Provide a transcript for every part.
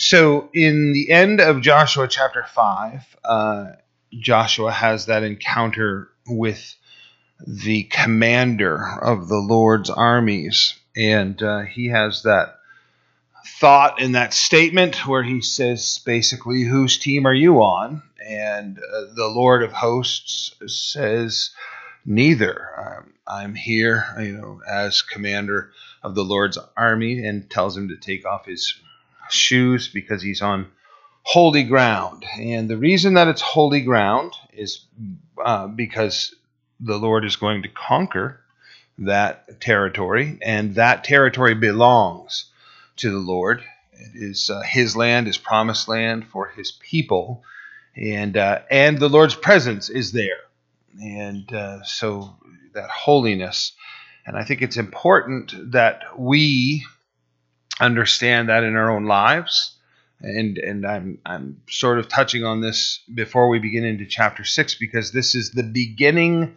So in the end of Joshua chapter 5, Joshua has that encounter with the commander of the Lord's armies. And he has that thought in that statement where he says, basically, whose team are you on? And the Lord of hosts says, neither. I'm here, as commander of the Lord's army, and tells him to take off his shoes because he's on holy ground. And the reason that it's holy ground is because the Lord is going to conquer that territory, and that territory belongs to the Lord. It is his land, his promised land for his people, and the Lord's presence is there. And so that holiness, and I think it's important that we understand that in our own lives. And I'm sort of touching on this before we begin into chapter 6, because this is the beginning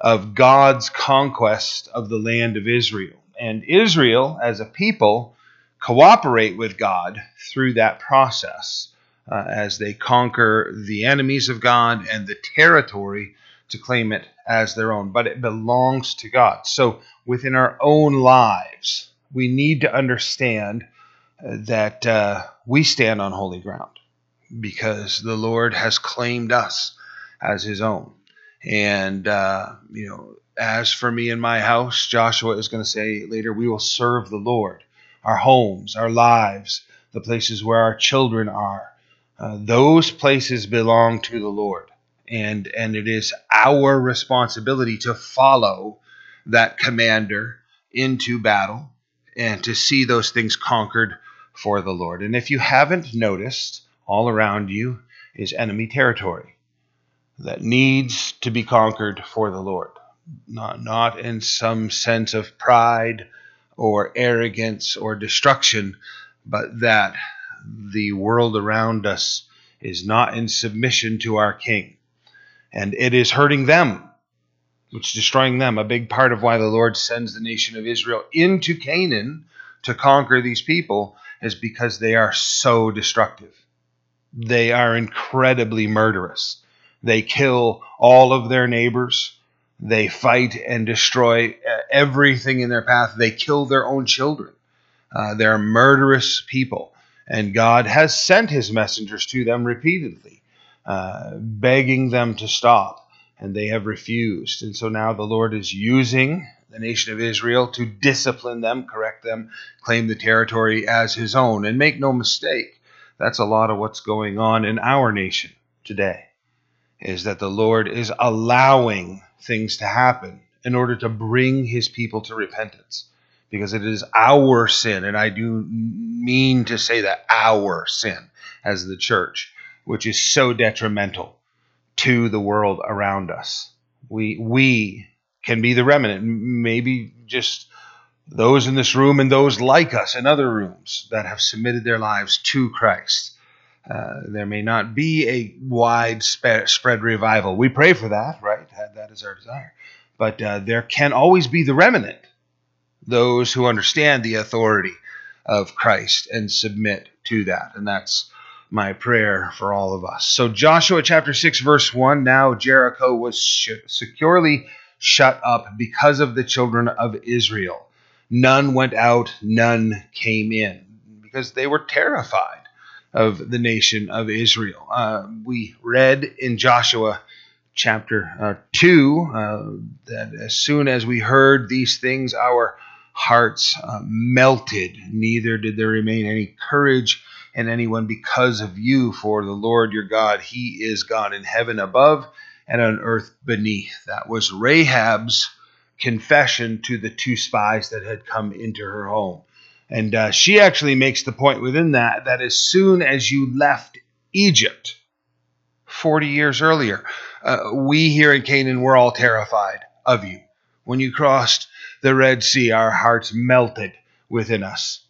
of God's conquest of the land of Israel. And Israel, as a people, cooperate with God through that process as they conquer the enemies of God and the territory to claim it as their own. But it belongs to God. So within our own lives, we need to understand that we stand on holy ground because the Lord has claimed us as his own. And, as for me and my house, Joshua is going to say later, we will serve the Lord. Our homes, our lives, the places where our children are, those places belong to the Lord. And it is our responsibility to follow that commander into battle and to see those things conquered for the Lord. And if you haven't noticed, all around you is enemy territory that needs to be conquered for the Lord. Not in some sense of pride or arrogance or destruction, but that the world around us is not in submission to our King. And it is hurting them. It's destroying them. A big part of why the Lord sends the nation of Israel into Canaan to conquer these people is because they are so destructive. They are incredibly murderous. They kill all of their neighbors. They fight and destroy everything in their path. They kill their own children. They're murderous people. And God has sent his messengers to them repeatedly, begging them to stop. And they have refused. And so now the Lord is using the nation of Israel to discipline them, correct them, claim the territory as his own. And make no mistake, that's a lot of what's going on in our nation today, is that the Lord is allowing things to happen in order to bring his people to repentance. Because it is our sin, and I do mean to say that our sin as the church, which is so detrimental to the world around us. We can be the remnant, maybe just those in this room and those like us in other rooms that have submitted their lives to Christ. There may not be a widespread revival. We pray for that, right? That is our desire. But there can always be the remnant, those who understand the authority of Christ and submit to that. And that's my prayer for all of us. So Joshua chapter 6, verse 1, now Jericho was securely shut up because of the children of Israel. None went out, none came in, because they were terrified of the nation of Israel. We read in Joshua chapter 2 that as soon as we heard these things, our hearts melted. Neither did there remain any courage and anyone because of you, for the Lord your God, he is God in heaven above and on earth beneath. That was Rahab's confession to the two spies that had come into her home. And she actually makes the point within that as soon as you left Egypt 40 years earlier, we here in Canaan were all terrified of you. When you crossed the Red Sea, our hearts melted within us.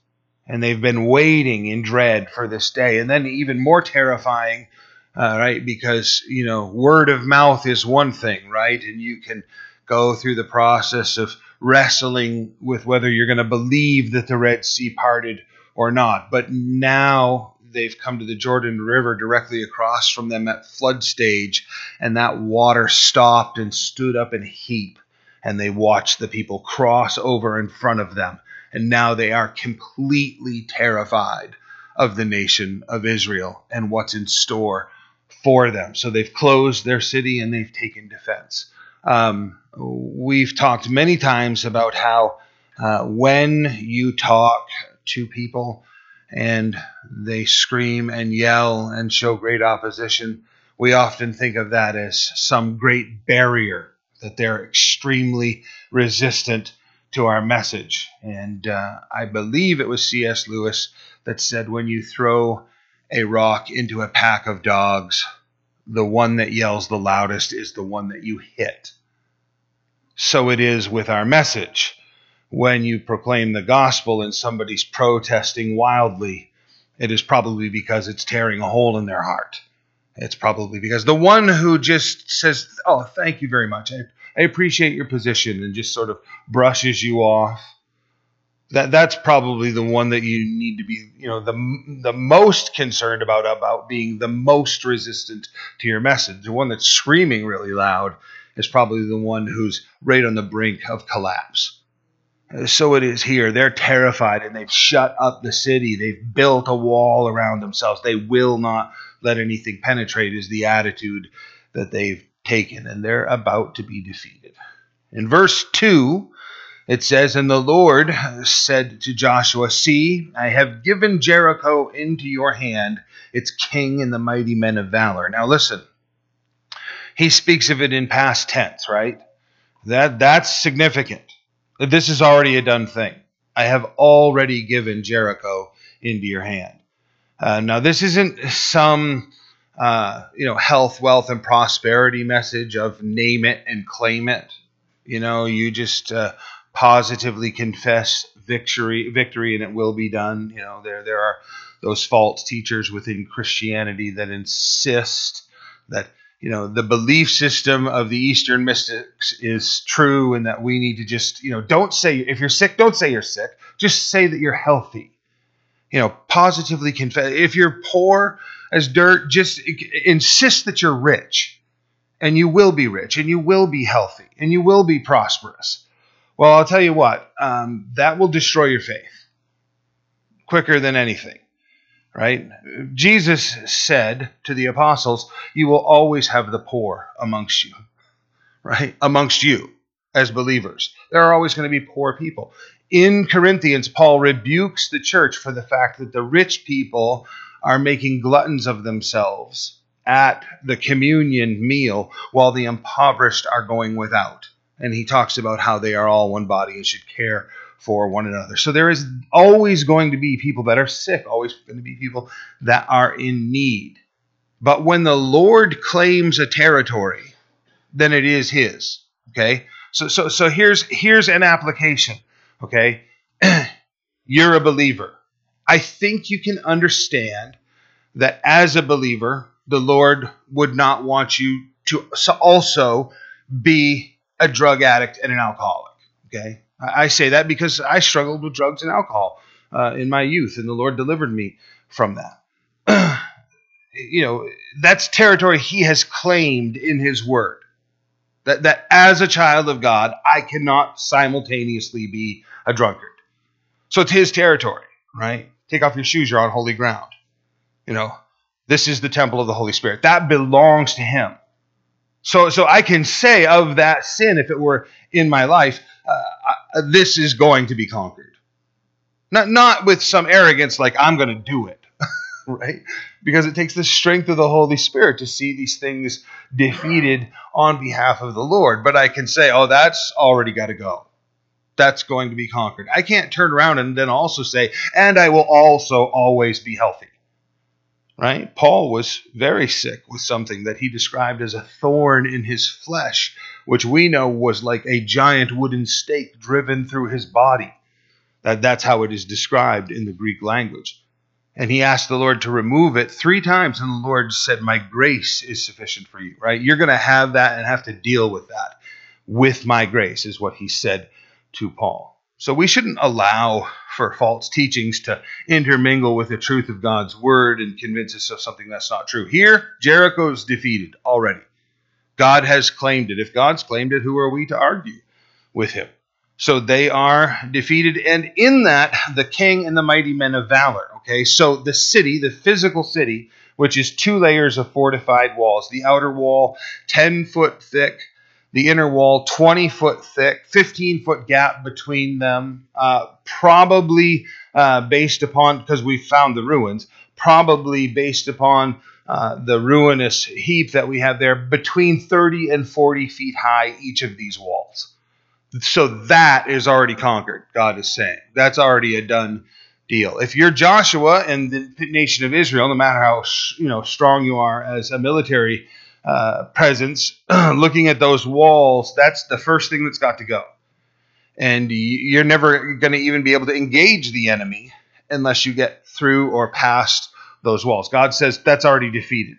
And they've been waiting in dread for this day. And then even more terrifying, right? Because, word of mouth is one thing, right? And you can go through the process of wrestling with whether you're going to believe that the Red Sea parted or not. But now they've come to the Jordan River directly across from them at flood stage, and that water stopped and stood up in a heap, and they watched the people cross over in front of them. And now they are completely terrified of the nation of Israel and what's in store for them. So they've closed their city and they've taken defense. We've talked many times about how when you talk to people and they scream and yell and show great opposition, we often think of that as some great barrier, that they're extremely resistant to our message. And I believe it was C.S. Lewis that said, when you throw a rock into a pack of dogs, the one that yells the loudest is the one that you hit. So it is with our message. When you proclaim the gospel and somebody's protesting wildly, it is probably because it's tearing a hole in their heart. It's probably because the one who just says, oh, thank you very much, I appreciate your position, and just sort of brushes you off, that's probably the one that you need to be, the most concerned about being the most resistant to your message. The one that's screaming really loud is probably the one who's right on the brink of collapse. So it is here. They're terrified, and they've shut up the city. They've built a wall around themselves. They will not let anything penetrate is the attitude that they've taken, and they're about to be defeated. In verse 2, it says, and the Lord said to Joshua, see, I have given Jericho into your hand, its king and the mighty men of valor. Now listen, he speaks of it in past tense, right? That's significant. This is already a done thing. I have already given Jericho into your hand. Now this isn't some health, wealth, and prosperity message of name it and claim it. You just positively confess victory, and it will be done. There are those false teachers within Christianity that insist that the belief system of the Eastern mystics is true, and that we need to just don't say if you're sick, don't say you're sick, just say that you're healthy. Positively confess if you're poor as dirt, just insist that you're rich, and you will be rich, and you will be healthy, and you will be prosperous. Well, I'll tell you what, that will destroy your faith quicker than anything, right? Jesus said to the apostles, you will always have the poor amongst you, right? Amongst you as believers. There are always going to be poor people. In Corinthians, Paul rebukes the church for the fact that the rich people are making gluttons of themselves at the communion meal while the impoverished are going without. And he talks about how they are all one body and should care for one another. So there is always going to be people that are sick, always going to be people that are in need. But when the Lord claims a territory, then it is his. Okay? So here's an application. Okay? You're a believer. I think you can understand that as a believer, the Lord would not want you to also be a drug addict and an alcoholic. Okay, I say that because I struggled with drugs and alcohol in my youth, and the Lord delivered me from that. That's territory he has claimed in his word. That as a child of God, I cannot simultaneously be a drunkard. So it's his territory. Right? Take off your shoes, you're on holy ground. This is the temple of the Holy Spirit. That belongs to him. So I can say of that sin, if it were in my life, this is going to be conquered. Not with some arrogance like I'm going to do it, right? Because it takes the strength of the Holy Spirit to see these things defeated on behalf of the Lord. But I can say, that's already got to go. That's going to be conquered. I can't turn around and then also say, and I will also always be healthy. Right? Paul was very sick with something that he described as a thorn in his flesh, which we know was like a giant wooden stake driven through his body. That's how it is described in the Greek language. And he asked the Lord to remove it 3 times, and the Lord said, my grace is sufficient for you. Right? You're going to have that and have to deal with that. With my grace is what he said to Paul. So we shouldn't allow for false teachings to intermingle with the truth of God's word and convince us of something that's not true. Here, Jericho's defeated already. God has claimed it. If God's claimed it, who are we to argue with him? So they are defeated, and in that, the king and the mighty men of valor. Okay, so the city, the physical city, which is 2 layers of fortified walls, the outer wall 10 foot thick, the inner wall 20 foot thick, 15 foot gap between them, probably based upon the ruinous heap that we have there, between 30 and 40 feet high, each of these walls. So that is already conquered, God is saying. That's already a done deal. If you're Joshua and the nation of Israel, no matter how strong you are as a military presence, looking at those walls, that's the first thing that's got to go. And you're never going to even be able to engage the enemy unless you get through or past those walls. God says that's already defeated.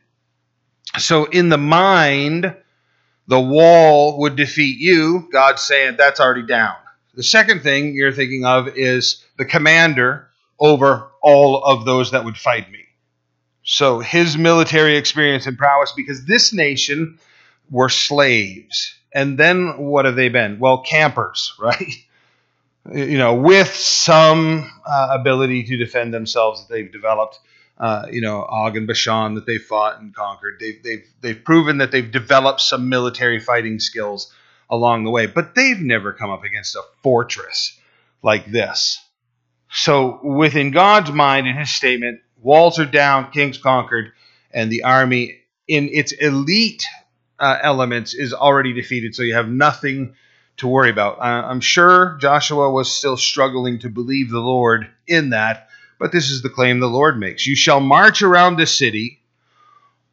So in the mind, the wall would defeat you. God's saying that's already down. The second thing you're thinking of is the commander over all of those that would fight me. So his military experience and prowess, because this nation were slaves. And then what have they been? Well, campers, right? With some ability to defend themselves that they've developed. Og and Bashan that they fought and conquered. They've proven that they've developed some military fighting skills along the way, but they've never come up against a fortress like this. So within God's mind, in his statement, walls are down, kings conquered, and the army in its elite elements is already defeated, so you have nothing to worry about. I'm sure Joshua was still struggling to believe the Lord in that, but this is the claim the Lord makes. You shall march around the city,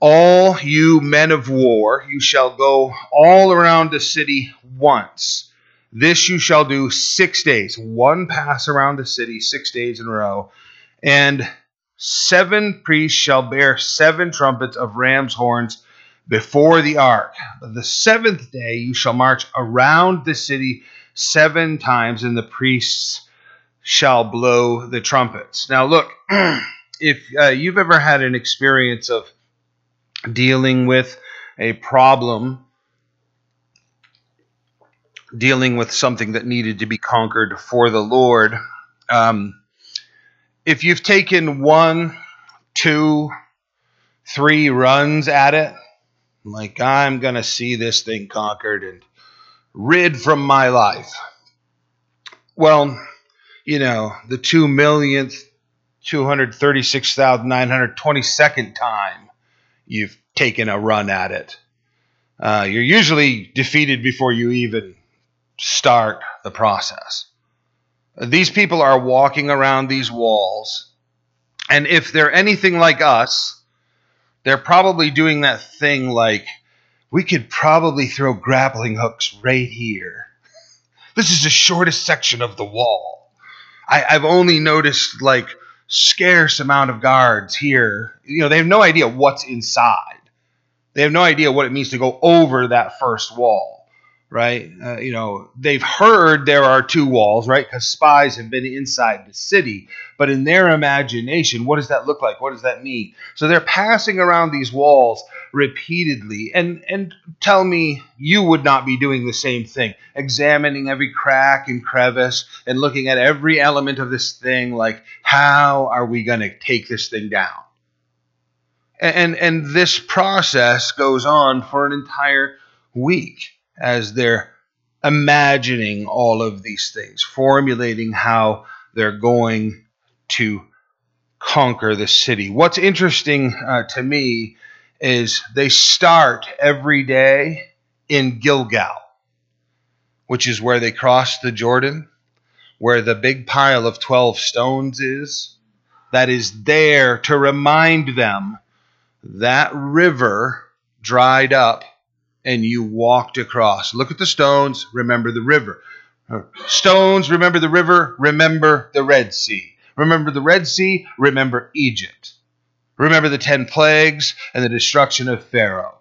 all you men of war. You shall go all around the city once. This you shall do 6 days. One pass around the city, 6 days in a row. And 7 priests shall bear 7 trumpets of ram's horns before the ark. The 7th day you shall march around the city 7 times, and the priests shall blow the trumpets. Now look, if you've ever had an experience of dealing with a problem, dealing with something that needed to be conquered for the Lord, if you've taken 1, 2, 3 runs at it, like, I'm going to see this thing conquered and rid from my life. Well, the 2,236,922nd time you've taken a run at it, you're usually defeated before you even start the process. These people are walking around these walls, and if they're anything like us, they're probably doing that thing like, we could probably throw grappling hooks right here. This is the shortest section of the wall. I've only noticed scarce amount of guards here. They have no idea what's inside. They have no idea what it means to go over that first wall, right? They've heard there are 2 walls, right? Because spies have been inside the city. But in their imagination, what does that look like? What does that mean? So they're passing around these walls repeatedly. And tell me you would not be doing the same thing, examining every crack and crevice and looking at every element of this thing like, how are we going to take this thing down? And this process goes on for an entire week as they're imagining all of these things, formulating how they're going to conquer the city. What's interesting to me is they start every day in Gilgal, which is where they crossed the Jordan, where the big pile of 12 stones is. That is there to remind them that river dried up and you walked across. Look at the stones, remember the river. Stones, remember the river, remember the Red Sea. Remember the Red Sea, remember Egypt. Remember the 10 plagues and the destruction of Pharaoh.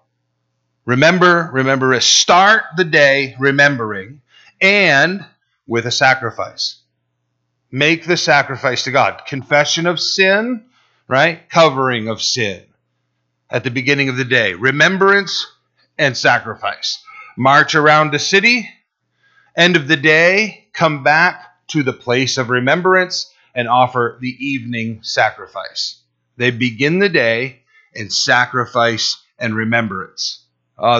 Remember, start the day remembering. And with a sacrifice. Make the sacrifice to God. Confession of sin, right? Covering of sin at the beginning of the day. Remembrance and sacrifice. March around the city. End of the day, come back to the place of remembrance and offer the evening sacrifice. They begin the day in sacrifice and remembrance.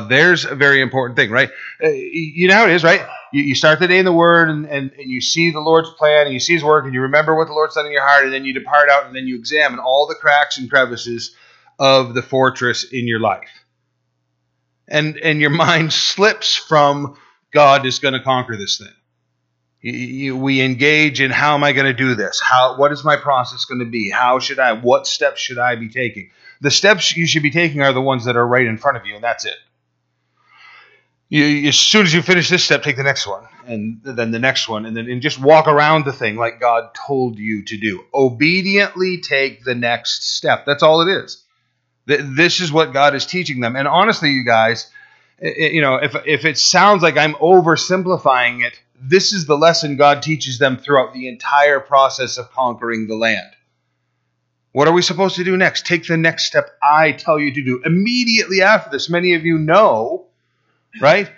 There's a very important thing, right? You know how it is, right? You start the day in the Word, and you see the Lord's plan, and you see His work, and you remember what the Lord's done in your heart, and then you depart out, and then you examine all the cracks and crevices of the fortress in your life. And your mind slips from God is going to conquer this thing. We engage in how am I going to do this? What is my process going to be? What steps should I be taking? The steps you should be taking are the ones that are right in front of you, and that's it. As soon as you finish this step, take the next one, and then the next one, and just walk around the thing like God told you to do. Obediently take the next step. That's all it is. This is what God is teaching them. And honestly, you guys, you know, if it sounds like I'm oversimplifying it, this is the lesson God teaches them throughout the entire process of conquering the land. What are we supposed to do next? Take the next step I tell you to do. Immediately after this, many of you know, right?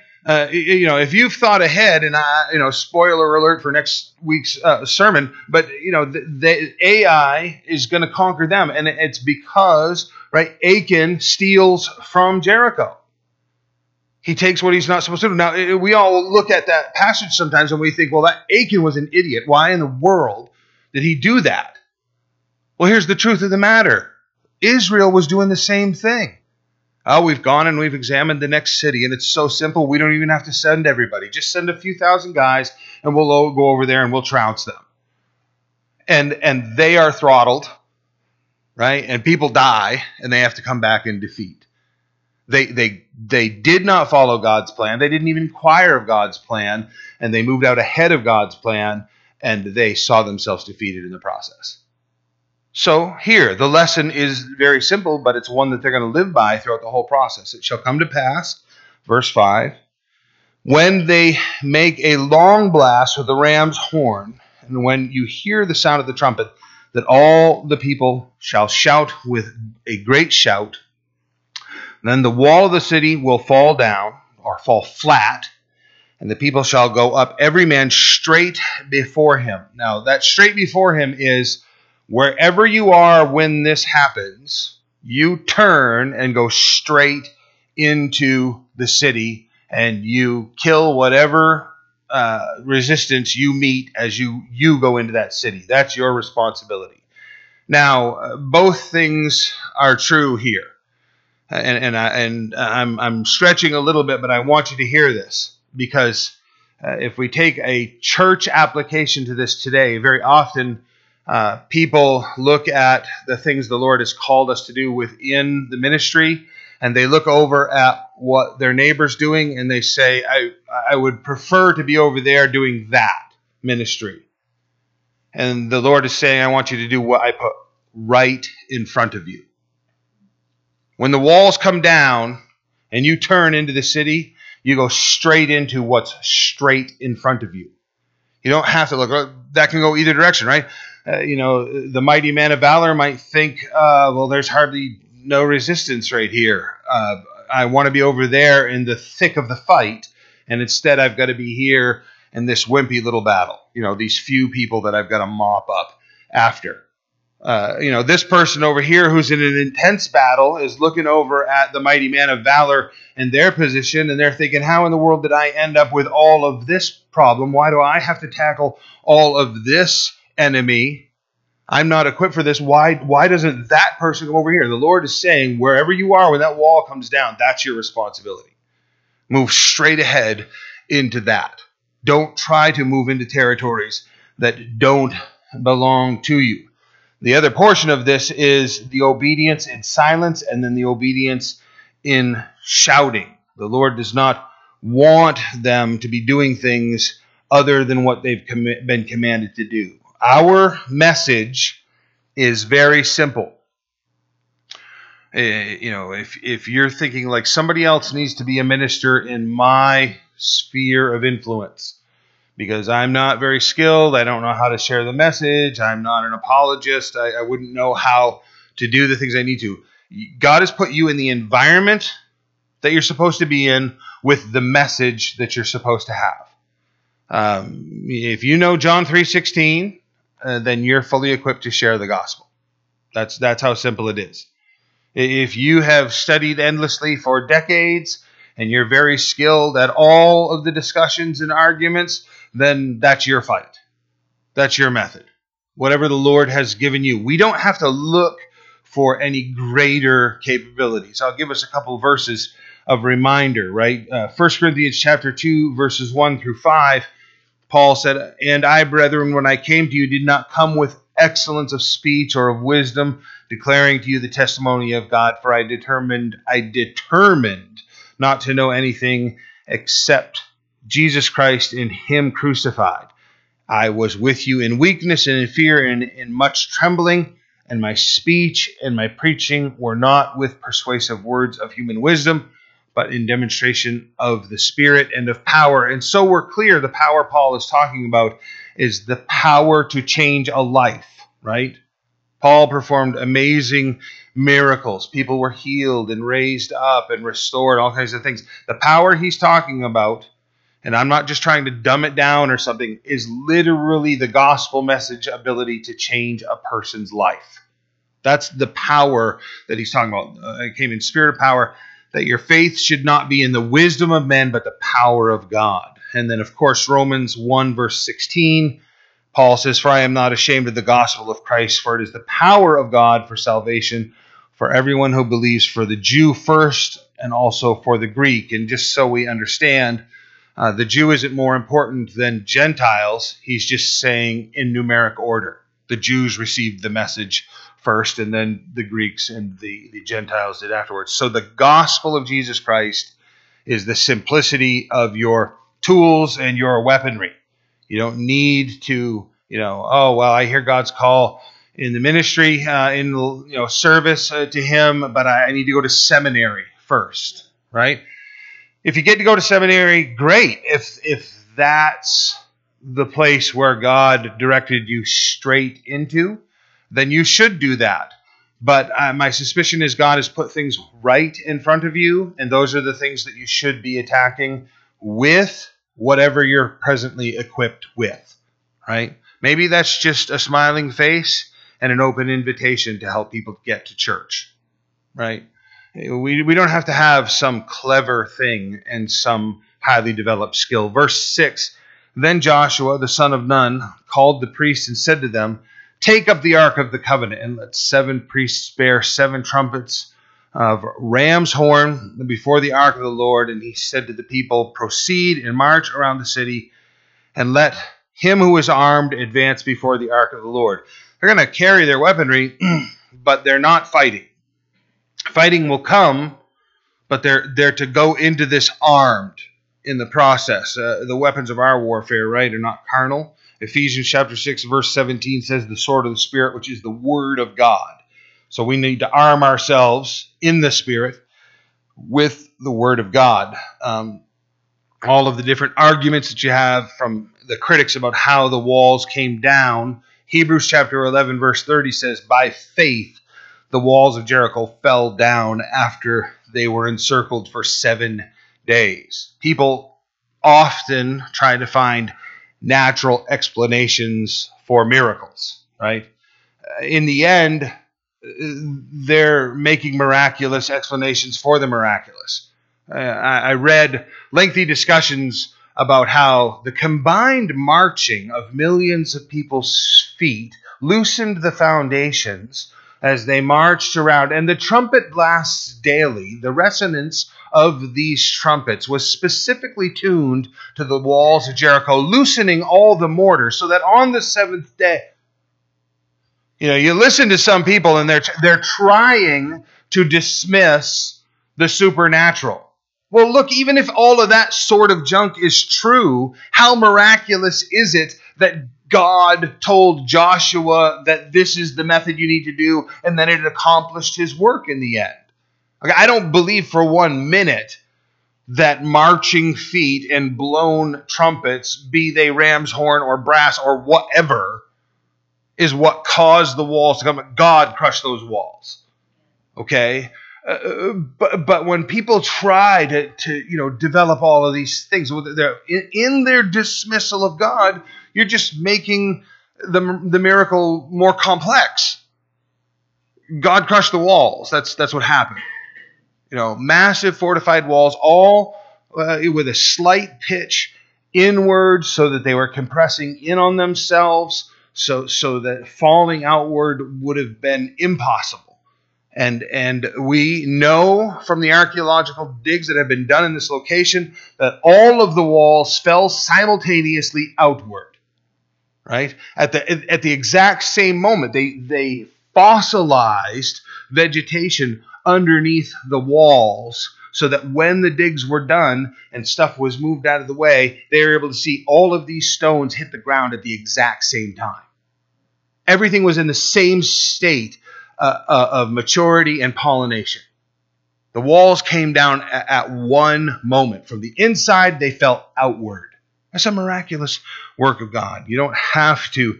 You know, if you've thought ahead, and spoiler alert for next week's sermon, but you know, the AI is going to conquer them, and it's because, right? Achan steals from Jericho. He takes what he's not supposed to do. Now, we all look at that passage sometimes and we think, well, that Achan was an idiot. Why in the world did he do that? Well, here's the truth of the matter. Israel was doing the same thing. We've gone and we've examined the next city, and it's so simple we don't even have to send everybody. Just send a few thousand guys, and we'll all go over there and we'll trounce them. And they are throttled, right? And people die, and they have to come back in defeat. They did not follow God's plan. They didn't even inquire of God's plan, and they moved out ahead of God's plan, and they saw themselves defeated in the process. So here, the lesson is very simple, but it's one that they're going to live by throughout the whole process. It shall come to pass, verse 5, when they make a long blast with the ram's horn, and when you hear the sound of the trumpet, that all the people shall shout with a great shout. Then the wall of the city will fall down, or fall flat, and the people shall go up, every man straight before him. Now, that straight before him is wherever you are when this happens, you turn and go straight into the city, and you kill whatever resistance you meet as you go into that city. That's your responsibility. Now, both things are true here. And I'm stretching a little bit, but I want you to hear this, because if we take a church application to this today, very often people look at the things the Lord has called us to do within the ministry, and they look over at what their neighbor's doing, and they say, I would prefer to be over there doing that ministry. And the Lord is saying, I want you to do what I put right in front of you. When the walls come down and you turn into the city, you go straight into what's straight in front of you. You don't have to look. That can go either direction, right? The mighty man of valor might think, well, there's hardly no resistance right here. I want to be over there in the thick of the fight, and instead I've got to be here in this wimpy little battle. You know, these few people that I've got to mop up after. This person over here who's in an intense battle is looking over at the mighty man of valor and their position, and they're thinking, how in the world did I end up with all of this problem? Why do I have to tackle all of this enemy? I'm not equipped for this. Why doesn't that person come over here? The Lord is saying, wherever you are when that wall comes down, that's your responsibility. Move straight ahead into that. Don't try to move into territories that don't belong to you. The other portion of this is the obedience in silence, and then the obedience in shouting. The Lord does not want them to be doing things other than what they've been commanded to do. Our message is very simple. If you're thinking like somebody else needs to be a minister in my sphere of influence, because I'm not very skilled. I don't know how to share the message. I'm not an apologist. I wouldn't know how to do the things I need to. God has put you in the environment that you're supposed to be in with the message that you're supposed to have. If you know John 3:16, then you're fully equipped to share the gospel. That's how simple it is. If you have studied endlessly for decades and you're very skilled at all of the discussions and arguments, then that's your fight. That's your method. Whatever the Lord has given you. We don't have to look for any greater capabilities. I'll give us a couple of verses of reminder, right? 1 Corinthians chapter 2, verses 1 through 5, Paul said, "And I, brethren, when I came to you, did not come with excellence of speech or of wisdom, declaring to you the testimony of God, for I determined not to know anything except Jesus Christ and Him crucified. I was with you in weakness and in fear and in much trembling, and my speech and my preaching were not with persuasive words of human wisdom, but in demonstration of the Spirit and of power." And so we're clear, the power Paul is talking about is the power to change a life, right? Paul performed amazing miracles. People were healed and raised up and restored, all kinds of things. The power he's talking about, and I'm not just trying to dumb it down or something, is literally the gospel message ability to change a person's life. That's the power that he's talking about. It came in spirit of power, that your faith should not be in the wisdom of men, but the power of God. And then, of course, Romans 1, verse 16, Paul says, "For I am not ashamed of the gospel of Christ, for it is the power of God for salvation for everyone who believes, for the Jew first and also for the Greek." And just so we understand, the Jew isn't more important than Gentiles. He's just saying in numeric order. The Jews received the message first, and then the Greeks and the Gentiles did afterwards. So the gospel of Jesus Christ is the simplicity of your tools and your weaponry. You don't need to, I hear God's call in the ministry, service to Him, but I need to go to seminary first, right? If you get to go to seminary, great. If that's the place where God directed you straight into, then you should do that. But my suspicion is God has put things right in front of you, and those are the things that you should be attacking with whatever you're presently equipped with, right? Maybe that's just a smiling face and an open invitation to help people get to church, right? We don't have to have some clever thing and some highly developed skill. Verse 6, "Then Joshua, the son of Nun, called the priests and said to them, 'Take up the Ark of the Covenant, and let 7 priests bear 7 trumpets of ram's horn before the Ark of the Lord.' And he said to the people, 'Proceed and march around the city, and let him who is armed advance before the Ark of the Lord.'" They're going to carry their weaponry, but they're not fighting. Fighting will come, but they're to go into this armed in the process. The weapons of our warfare, right, are not carnal. Ephesians chapter 6, verse 17 says the sword of the Spirit, which is the word of God. So we need to arm ourselves in the Spirit with the word of God. All of the different arguments that you have from the critics about how the walls came down. Hebrews chapter 11, verse 30 says, "By faith, the walls of Jericho fell down after they were encircled for 7 days." People often try to find natural explanations for miracles, right? In the end, they're making miraculous explanations for the miraculous. I read lengthy discussions about how the combined marching of millions of people's feet loosened the foundations as they marched around, and the trumpet blasts daily, the resonance of these trumpets was specifically tuned to the walls of Jericho, loosening all the mortars, so that on the 7th day, you listen to some people and they're trying to dismiss the supernatural. Well, look, even if all of that sort of junk is true, how miraculous is it that God told Joshua that this is the method you need to do, and then it accomplished his work in the end? Okay, I don't believe for one minute that marching feet and blown trumpets, be they ram's horn or brass or whatever, is what caused the walls to come. God crushed those walls. Okay? But when people try to develop all of these things in their dismissal of God, you're just making the miracle more complex. God crushed the walls. That's what happened. Massive fortified walls, all with a slight pitch inward, so that they were compressing in on themselves, so that falling outward would have been impossible. And we know from the archaeological digs that have been done in this location that all of the walls fell simultaneously outward, right? At the exact same moment, they fossilized vegetation underneath the walls, so that when the digs were done and stuff was moved out of the way, they were able to see all of these stones hit the ground at the exact same time. Everything was in the same state of maturity and pollination. The walls came down at one moment. From the inside, they fell outward. That's a miraculous work of God. You don't have to,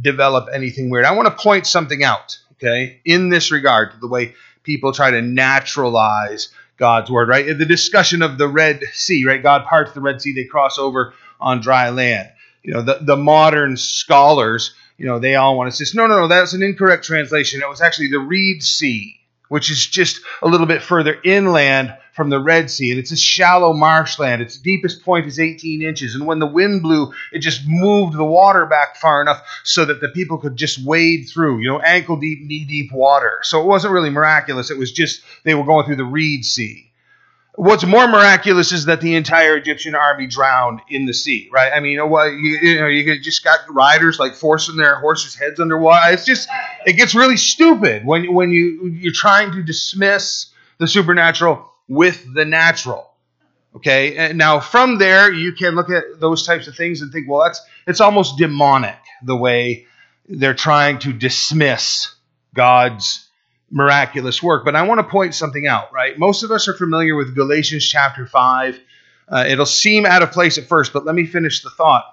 develop anything weird. I want to point something out, okay, in this regard to the way people try to naturalize God's word, right? The discussion of the Red Sea, right? God parts the Red Sea. They cross over on dry land. The modern scholars, they all want to say, no, that's an incorrect translation. It was actually the Reed Sea, which is just a little bit further inland from the Red Sea, and it's a shallow marshland. Its deepest point is 18 inches, and when the wind blew, it just moved the water back far enough so that the people could just wade through, ankle-deep, knee-deep water. So it wasn't really miraculous. It was just they were going through the Reed Sea. What's more miraculous is that the entire Egyptian army drowned in the sea, right? I mean, you just got riders like forcing their horses' heads underwater. It's just, it gets really stupid when you're trying to dismiss the supernatural with the natural. Okay, and now from there you can look at those types of things and think, well, it's almost demonic the way they're trying to dismiss God's miraculous work. But I want to point something out, right? Most of us are familiar with Galatians chapter 5. It'll seem out of place at first, but let me finish the thought.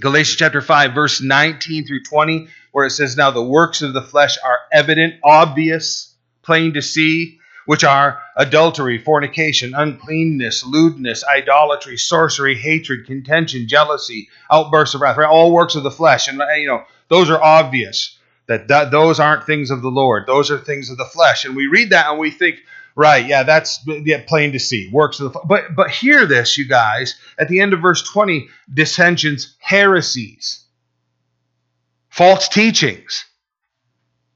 Galatians chapter 5, verse 19 through 20, where it says, "Now the works of the flesh are evident, obvious, plain to see, which are adultery, fornication, uncleanness, lewdness, idolatry, sorcery, hatred, contention, jealousy, outbursts of wrath," right? All works of the flesh. And, those are obvious. That those aren't things of the Lord. Those are things of the flesh. And we read that and we think, right, yeah, that's plain to see. Works of the flesh. But hear this, you guys. At the end of verse 20, dissensions, heresies, false teachings.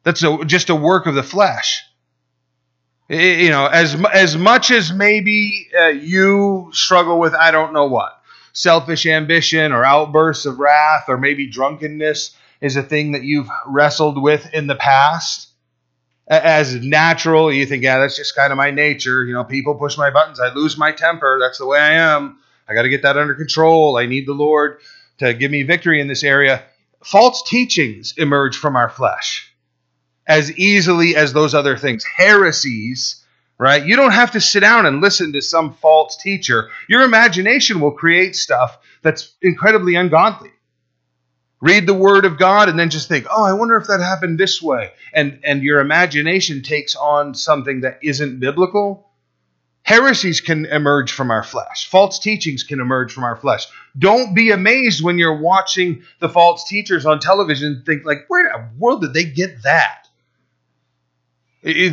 That's just a work of the flesh. As much as maybe you struggle with, I don't know what, selfish ambition or outbursts of wrath or maybe drunkenness, is a thing that you've wrestled with in the past. As natural, you think, yeah, that's just kind of my nature. People push my buttons. I lose my temper. That's the way I am. I got to get that under control. I need the Lord to give me victory in this area. False teachings emerge from our flesh as easily as those other things. Heresies, right? You don't have to sit down and listen to some false teacher. Your imagination will create stuff that's incredibly ungodly. Read the Word of God and then just think, oh, I wonder if that happened this way. And your imagination takes on something that isn't biblical. Heresies can emerge from our flesh. False teachings can emerge from our flesh. Don't be amazed when you're watching the false teachers on television and think, like, where in the world did they get that? They'll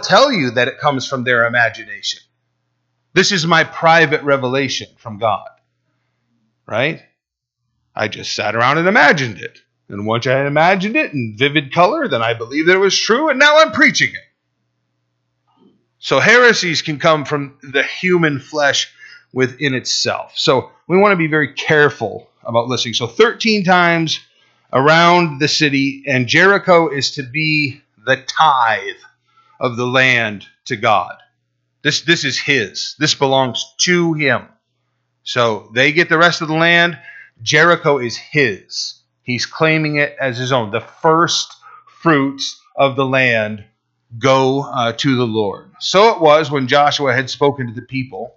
tell you that it comes from their imagination. This is my private revelation from God, right? I just sat around and imagined it. And once I had imagined it in vivid color, then I believed that it was true, and now I'm preaching it. So heresies can come from the human flesh within itself. So we want to be very careful about listening. So 13 times around the city, and Jericho is to be the tithe of the land to God. This is his. This belongs to him. So they get the rest of the land. Jericho is his. He's claiming it as his own. The first fruits of the land go to the Lord. So it was when Joshua had spoken to the people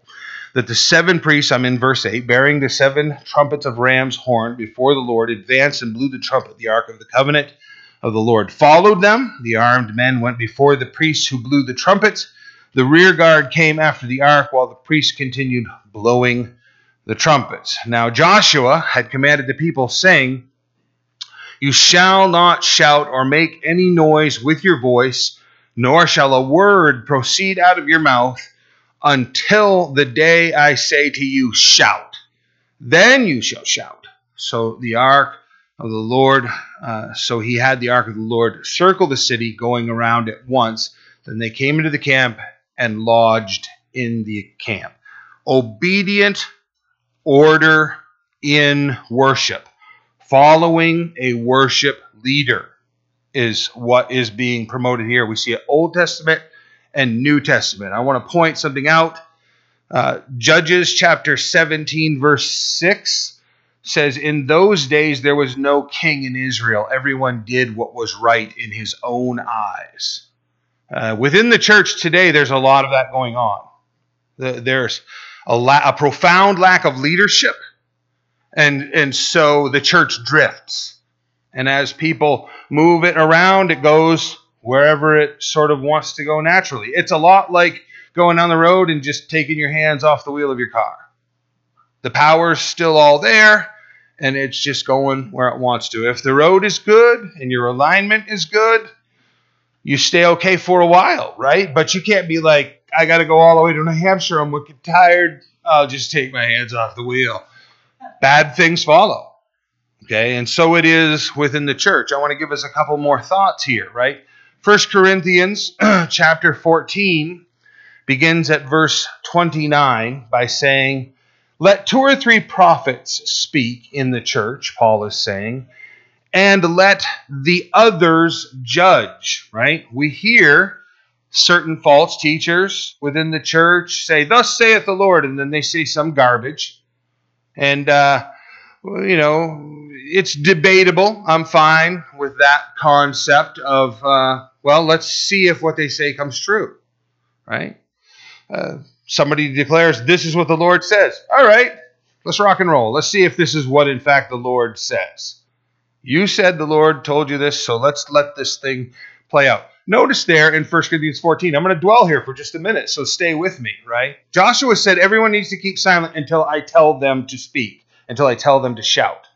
that the seven priests, I'm in verse 8, bearing the seven trumpets of ram's horn before the Lord, advanced and blew the trumpet. The Ark of the Covenant of the Lord followed them. The armed men went before the priests who blew the trumpets. The rear guard came after the ark while the priests continued blowing the trumpets. Now Joshua had commanded the people, saying, "You shall not shout or make any noise with your voice, nor shall a word proceed out of your mouth until the day I say to you, shout. Then you shall shout." So the ark of the Lord, so he had the ark of the Lord circle the city, going around it once. Then they came into the camp and lodged in the camp. Obedient order in worship. Following a worship leader is what is being promoted here. We see it Old Testament and New Testament. I want to point something out. Judges chapter 17, verse 6 says, "In those days there was no king in Israel. Everyone did what was right in his own eyes." Within the church today, there's a lot of that going on. There's a profound lack of leadership, and so the church drifts. And as people move it around, it goes wherever it sort of wants to go naturally. It's a lot like going down the road and just taking your hands off the wheel of your car. The power's still all there, and it's just going where it wants to. If the road is good and your alignment is good, you stay okay for a while, right? But you can't be like, "I got to go all the way to New Hampshire. I'm wicked tired. I'll just take my hands off the wheel." Bad things follow. Okay, and so it is within the church. I want to give us a couple more thoughts here, right? 1 Corinthians chapter 14 begins at verse 29 by saying, "Let two or three prophets speak in the church," Paul is saying, "and let the others judge," right? We hear certain false teachers within the church say, "Thus saith the Lord," and then they say some garbage. And, it's debatable. I'm fine with that concept of, let's see if what they say comes true, right? Somebody declares, "This is what the Lord says." All right, let's rock and roll. Let's see if this is what, in fact, the Lord says. You said the Lord told you this, so let's let this thing play out. Notice there in 1 Corinthians 14, I'm going to dwell here for just a minute, so stay with me, right? Joshua said everyone needs to keep silent until I tell them to speak, until I tell them to shout.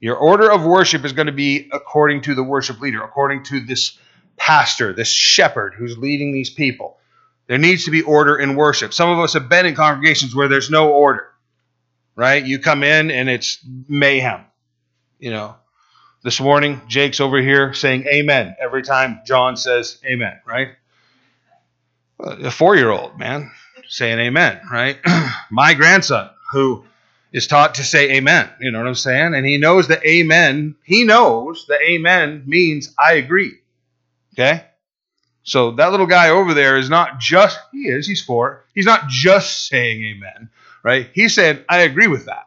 Your order of worship is going to be according to the worship leader, according to this pastor, this shepherd who's leading these people. There needs to be order in worship. Some of us have been in congregations where there's no order, right? You come in and it's mayhem, This morning, Jake's over here saying amen every time John says amen, right? A 4-year-old, man, saying amen, right? My grandson, who is taught to say amen, you know what I'm saying? And he knows that amen means I agree, okay? So that little guy over there is not just, he's 4, he's not just saying amen, right? He's saying, "I agree with that."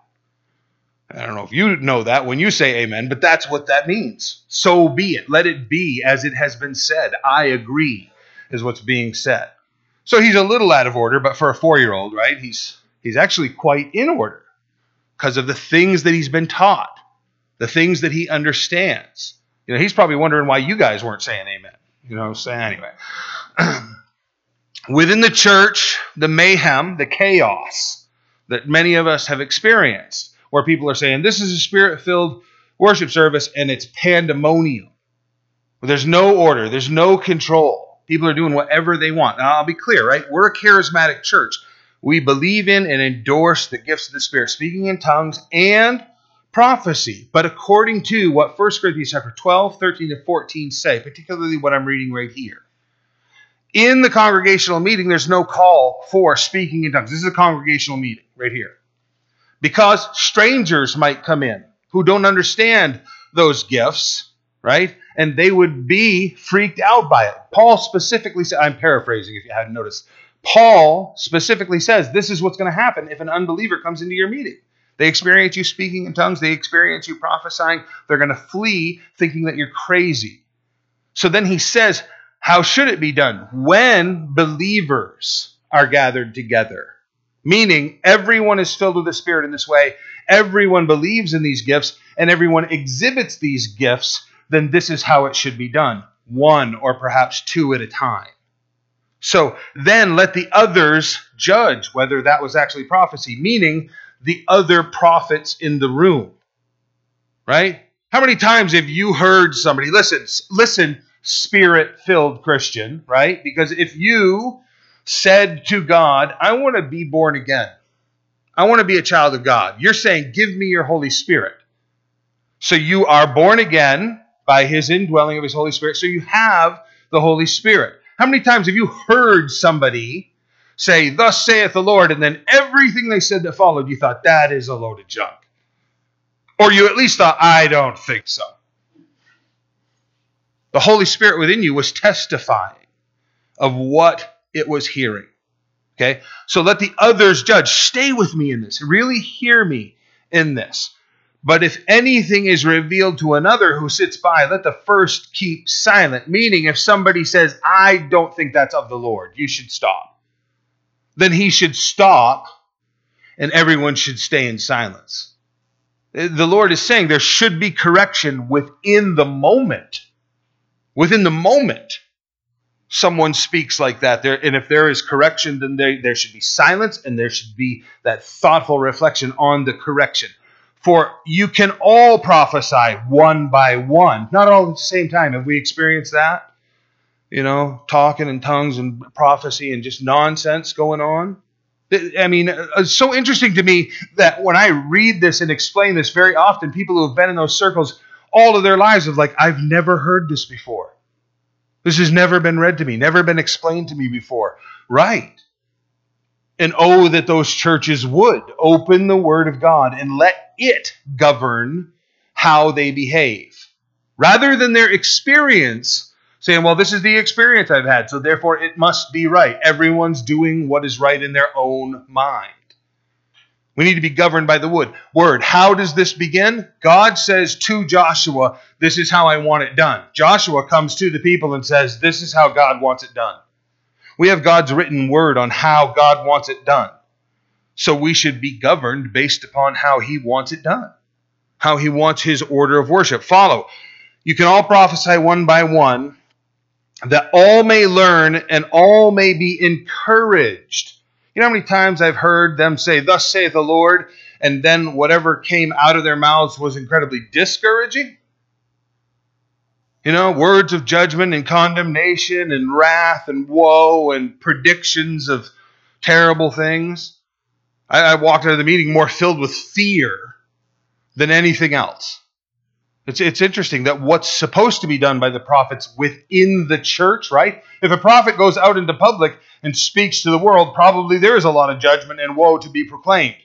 I don't know if you know that when you say amen, but that's what that means. So be it. Let it be as it has been said. I agree is what's being said. So he's a little out of order, but for a 4-year-old, right, he's actually quite in order because of the things that he's been taught, the things that he understands. He's probably wondering why you guys weren't saying amen. Anyway. Within the church, the mayhem, the chaos that many of us have experienced, where people are saying, "This is a spirit-filled worship service," and it's pandemonium. There's no order. There's no control. People are doing whatever they want. Now, I'll be clear, right? We're a charismatic church. We believe in and endorse the gifts of the Spirit, speaking in tongues and prophecy. But according to what 1 Corinthians chapter 12, 13, and 14 say, particularly what I'm reading right here, in the congregational meeting, there's no call for speaking in tongues. This is a congregational meeting right here. Because strangers might come in who don't understand those gifts, right? And they would be freaked out by it. Paul specifically said, I'm paraphrasing if you hadn't noticed. Paul specifically says this is what's going to happen if an unbeliever comes into your meeting. They experience you speaking in tongues. They experience you prophesying. They're going to flee thinking that you're crazy. So then he says, How should it be done? When believers are gathered together, meaning everyone is filled with the Spirit in this way, everyone believes in these gifts, and everyone exhibits these gifts, then this is how it should be done. One or perhaps two at a time. So then let the others judge whether that was actually prophecy, meaning the other prophets in the room, right? How many times have you heard somebody, listen, Spirit-filled Christian, right? Because if you said to God, I want to be born again, I want to be a child of God, you're saying, give me your Holy Spirit. So you are born again by his indwelling of his Holy Spirit. So you have the Holy Spirit. How many times have you heard somebody say, thus saith the Lord, and then everything they said that followed, you thought, that is a load of junk. Or you at least thought, I don't think so. The Holy Spirit within you was testifying of what it was hearing. Okay? So let the others judge. Stay with me in this. Really hear me in this. But if anything is revealed to another who sits by, let the first keep silent. Meaning, if somebody says, I don't think that's of the Lord, you should stop. Then he should stop, and everyone should stay in silence. The Lord is saying there should be correction within the moment. Within the moment, someone speaks like that. And if there is correction, then there should be silence, and there should be that thoughtful reflection on the correction. For you can all prophesy one by one, not all at the same time. Have we experienced that? You know, talking in tongues and prophecy and just nonsense going on. I mean, it's so interesting to me that when I read this and explain this, very often people who have been in those circles all of their lives of like, I've never heard this before. This has never been read to me, never been explained to me before. Right. And oh, that those churches would open the Word of God and let it govern how they behave. Rather than their experience saying, well, this is the experience I've had, so therefore it must be right. Everyone's doing what is right in their own mind. We need to be governed by the Word. How does this begin? God says to Joshua, this is how I want it done. Joshua comes to the people and says, this is how God wants it done. We have God's written word on how God wants it done. So we should be governed based upon how he wants it done, how he wants his order of worship. Follow. You can all prophesy one by one, that all may learn and all may be encouraged. You know how many times I've heard them say, thus saith the Lord, and then whatever came out of their mouths was incredibly discouraging? You know, words of judgment and condemnation and wrath and woe and predictions of terrible things. I walked out of the meeting more filled with fear than anything else. It's interesting that what's supposed to be done by the prophets within the church, right? If a prophet goes out into public and speaks to the world, probably there is a lot of judgment and woe to be proclaimed.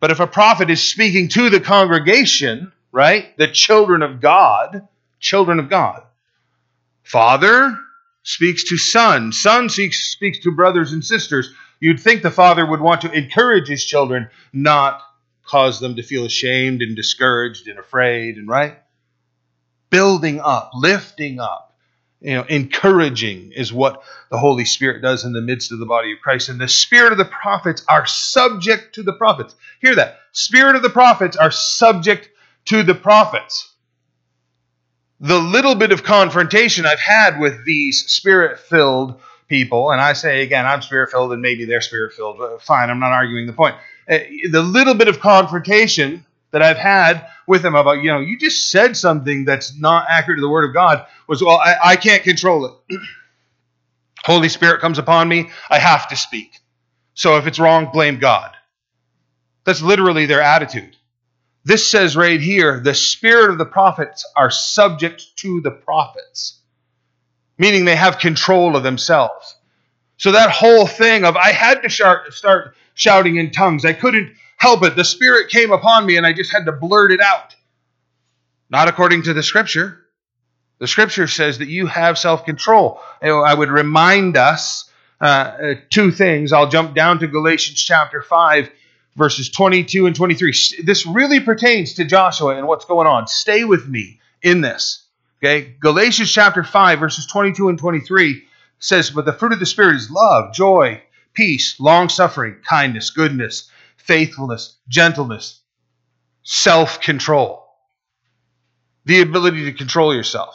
But if a prophet is speaking to the congregation, right, the children of God, father speaks to son speaks to brothers and sisters, you'd think the father would want to encourage his children, not cause them to feel ashamed and discouraged and afraid, and right? Building up, lifting up, encouraging is what the Holy Spirit does in the midst of the body of Christ. And the spirit of the prophets are subject to the prophets. Hear that. Spirit of the prophets are subject to the prophets. The little bit of confrontation I've had with these Spirit-filled people, and I say again, I'm Spirit-filled and maybe they're Spirit-filled, but fine, I'm not arguing the point. The little bit of confrontation that I've had with them about, you just said something that's not accurate to the Word of God was, well, I can't control it. Holy Spirit comes upon me, I have to speak. So if it's wrong, blame God. That's literally their attitude. This says right here, the spirit of the prophets are subject to the prophets, meaning they have control of themselves. So that whole thing of, I had to start shouting in tongues. I couldn't help it. The Spirit came upon me and I just had to blurt it out. Not according to the Scripture. The Scripture says that you have self-control. I would remind us two things. I'll jump down to Galatians chapter 5. Verses 22 and 23. This really pertains to Joshua and what's going on. Stay with me in this. Okay, Galatians chapter 5, verses 22 and 23 says, but the fruit of the Spirit is love, joy, peace, long-suffering, kindness, goodness, faithfulness, gentleness, self-control. The ability to control yourself.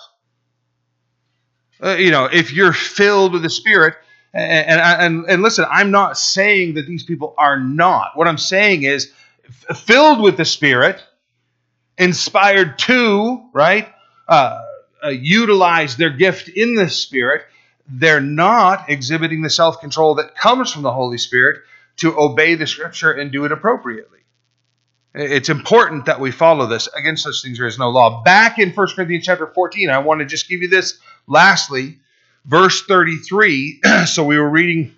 If you're filled with the Spirit, and listen, I'm not saying that these people are not. What I'm saying is filled with the Spirit, inspired to, right? Utilize their gift in the Spirit, they're not exhibiting the self-control that comes from the Holy Spirit to obey the Scripture and do it appropriately. It's important that we follow this. Against such things there is no law. Back in 1 Corinthians chapter 14, I want to just give you this lastly, verse 33. So we were reading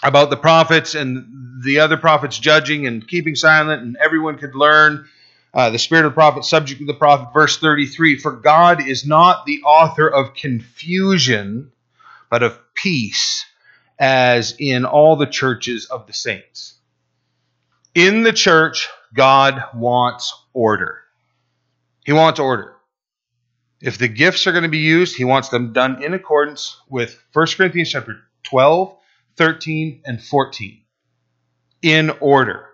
about the prophets and the other prophets judging and keeping silent, and everyone could learn. The spirit of the prophet, subject of the prophet, verse 33, for God is not the author of confusion, but of peace, as in all the churches of the saints. In the church, God wants order. He wants order. If the gifts are going to be used, he wants them done in accordance with 1 Corinthians chapter 12, 13, and 14. In order.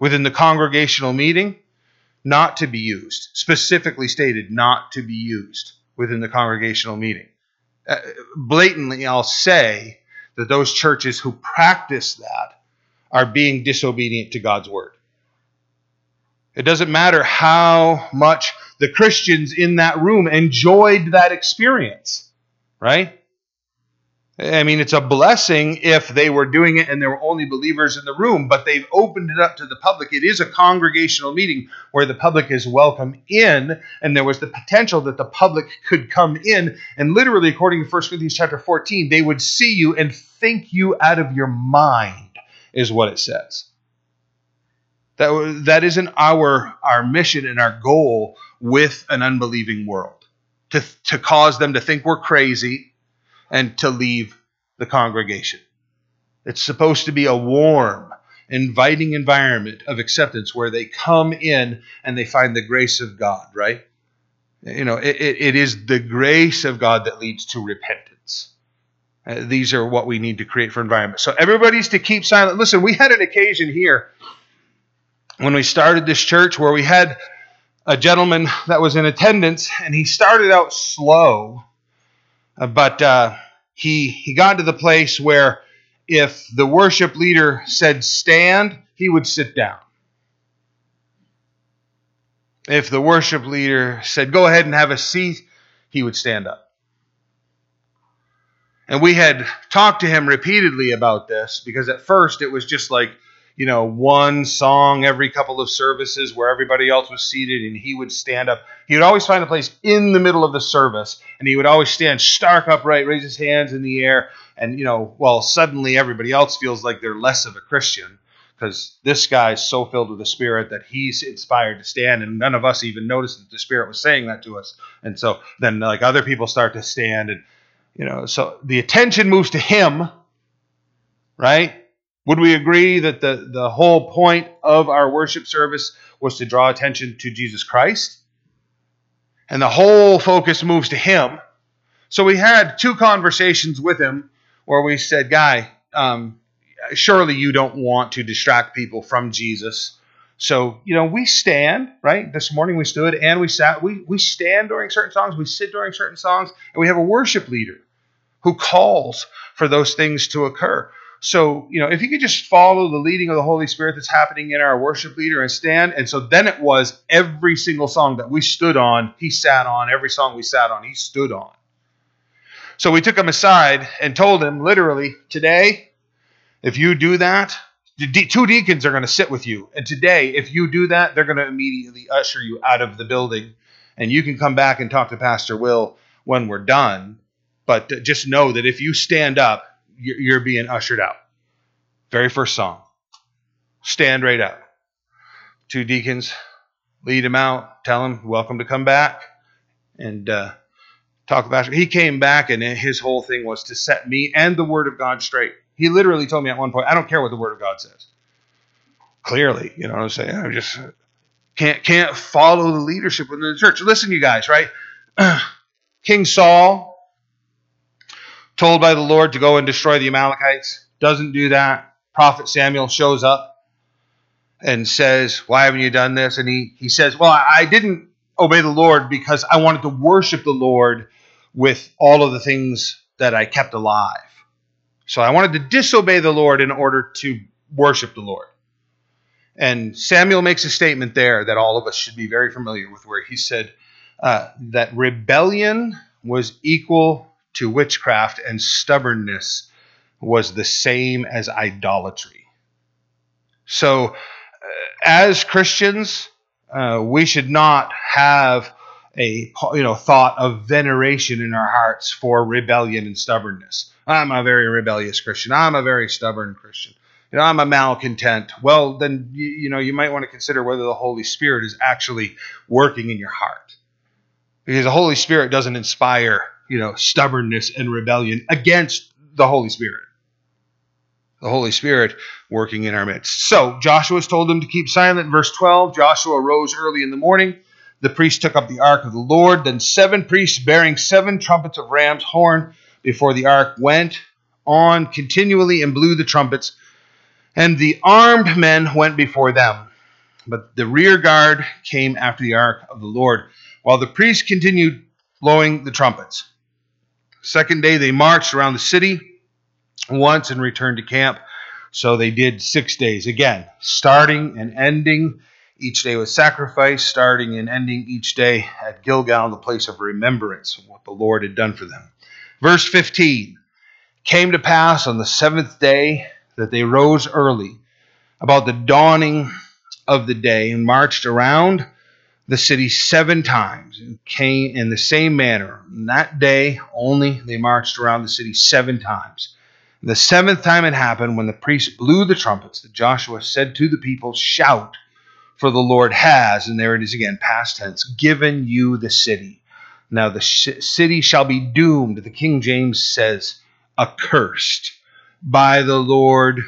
Within the congregational meeting, not to be used, specifically stated not to be used within the congregational meeting. Blatantly, I'll say that those churches who practice that are being disobedient to God's word. It doesn't matter how much the Christians in that room enjoyed that experience, right? I mean, it's a blessing if they were doing it and there were only believers in the room, but they've opened it up to the public. It is a congregational meeting where the public is welcome in, and there was the potential that the public could come in, and literally, according to 1 Corinthians chapter 14, they would see you and think you out of your mind, is what it says. That isn't our mission and our goal with an unbelieving world, to cause them to think we're crazy, and to leave the congregation. It's supposed to be a warm, inviting environment of acceptance where they come in and they find the grace of God, right? It is the grace of God that leads to repentance. These are what we need to create for environment. So everybody's to keep silent. Listen, we had an occasion here when we started this church where we had a gentleman that was in attendance, and he started out slow. But he got to the place where if the worship leader said stand, he would sit down. If the worship leader said go ahead and have a seat, he would stand up. And we had talked to him repeatedly about this, because at first it was just like, one song every couple of services where everybody else was seated and he would stand up. He would always find a place in the middle of the service, and he would always stand stark upright, raise his hands in the air, and, suddenly everybody else feels like they're less of a Christian because this guy is so filled with the Spirit that he's inspired to stand, and none of us even noticed that the Spirit was saying that to us. And so then other people start to stand, and, so the attention moves to him, right? Would we agree that the whole point of our worship service was to draw attention to Jesus Christ? And the whole focus moves to him. So we had two conversations with him where we said, guy, surely you don't want to distract people from Jesus. So, we stand, right? This morning we stood and we sat. We stand during certain songs. We sit during certain songs. And we have a worship leader who calls for those things to occur. So, if you could just follow the leading of the Holy Spirit that's happening in our worship leader and stand. And so then it was every single song that we stood on, he sat on. Every song we sat on, he stood on. So we took him aside and told him, literally, today, if you do that, two deacons are going to sit with you. And today, if you do that, they're going to immediately usher you out of the building. And you can come back and talk to Pastor Will when we're done. But just know that if you stand up, you're being ushered out. Very first song. Stand right up. Two deacons lead him out, tell him, welcome to come back, and talk about it. He came back, and his whole thing was to set me and the Word of God straight. He literally told me at one point, I don't care what the Word of God says. Clearly, you know what I'm saying? I just can't follow the leadership within the church. Listen, you guys, right? King Saul, told by the Lord to go and destroy the Amalekites, doesn't do that. Prophet Samuel shows up and says, why haven't you done this? And he says, well, I didn't obey the Lord because I wanted to worship the Lord with all of the things that I kept alive. So I wanted to disobey the Lord in order to worship the Lord. And Samuel makes a statement there that all of us should be very familiar with, where he said that rebellion was equal to witchcraft, and stubbornness was the same as idolatry. So as Christians, we should not have a thought of veneration in our hearts for rebellion and stubbornness. I'm a very rebellious Christian. I'm a very stubborn Christian. I'm a malcontent. Well, then you might want to consider whether the Holy Spirit is actually working in your heart, because the Holy Spirit doesn't inspire stubbornness and rebellion against the Holy Spirit. The Holy Spirit working in our midst. So Joshua's told him to keep silent. Verse 12, Joshua rose early in the morning. The priest took up the ark of the Lord. Then 7 priests bearing 7 trumpets of ram's horn before the ark went on continually and blew the trumpets. And the armed men went before them, but the rear guard came after the ark of the Lord, while the priests continued blowing the trumpets. Second day they marched around the city once and returned to camp. So they did 6 days. Again, starting and ending each day with sacrifice, starting and ending each day at Gilgal, the place of remembrance of what the Lord had done for them. Verse 15, came to pass on the 7th day that they rose early about the dawning of the day and marched around the city 7 times and came in the same manner. And that day only they marched around the city 7 times. The 7th time it happened, when the priest blew the trumpets, that Joshua said to the people, shout, for the Lord has, and there it is again, past tense, given you the city. Now the city shall be doomed, the King James says, accursed by the Lord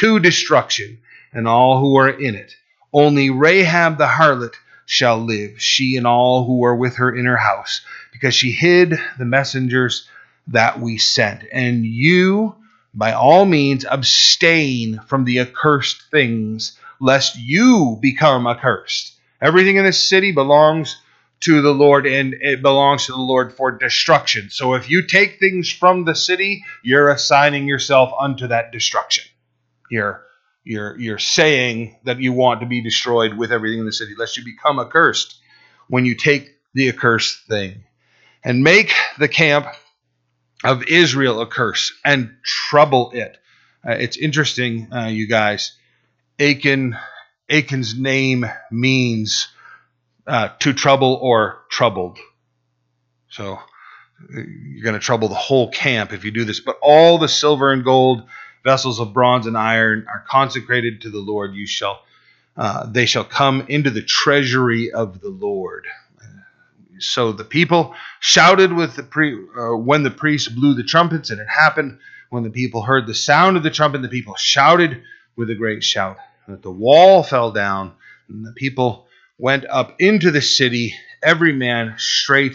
to destruction, and all who are in it. Only Rahab the harlot shall live, she and all who are with her in her house, because she hid the messengers that we sent. And you, by all means, abstain from the accursed things, lest you become accursed. Everything in this city belongs to the Lord, and it belongs to the Lord for destruction. So if you take things from the city, you're assigning yourself unto that destruction. You're saying that you want to be destroyed with everything in the city, lest you become accursed when you take the accursed thing. And make the camp of Israel a curse and trouble it. It's interesting, you guys. Achan's name means to trouble or troubled. So you're going to trouble the whole camp if you do this. But all the silver and gold, vessels of bronze and iron, are consecrated to the Lord. They shall come into the treasury of the Lord. So the people shouted with when the priest blew the trumpets, and it happened when the people heard the sound of the trumpet, the people shouted with a great shout, that the wall fell down, and the people went up into the city, every man straight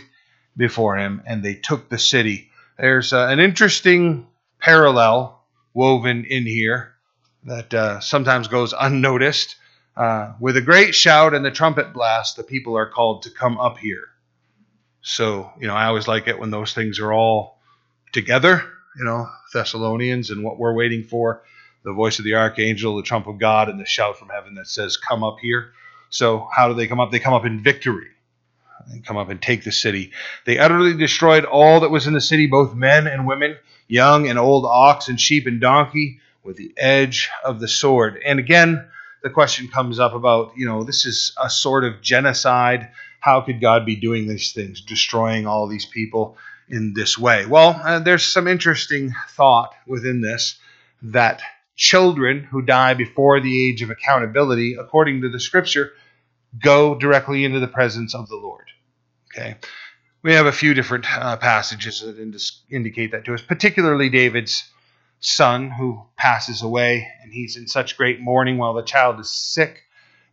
before him, and they took the city. There's an interesting parallel woven in here that sometimes goes unnoticed. With a great shout and the trumpet blast, the people are called to come up here. So, I always like it when those things are all together, Thessalonians and what we're waiting for, the voice of the archangel, the trump of God, and the shout from heaven that says, come up here. So how do they come up? They come up in victory. They come up and take the city. They utterly destroyed all that was in the city, both men and women, young and old, ox and sheep and donkey, with the edge of the sword. And again, the question comes up about, this is a sort of genocide. How could God be doing these things, destroying all these people in this way? Well, there's some interesting thought within this, that children who die before the age of accountability, according to the Scripture, go directly into the presence of the Lord. Okay. We have a few different passages that indicate that to us, particularly David's son who passes away, and he's in such great mourning while the child is sick.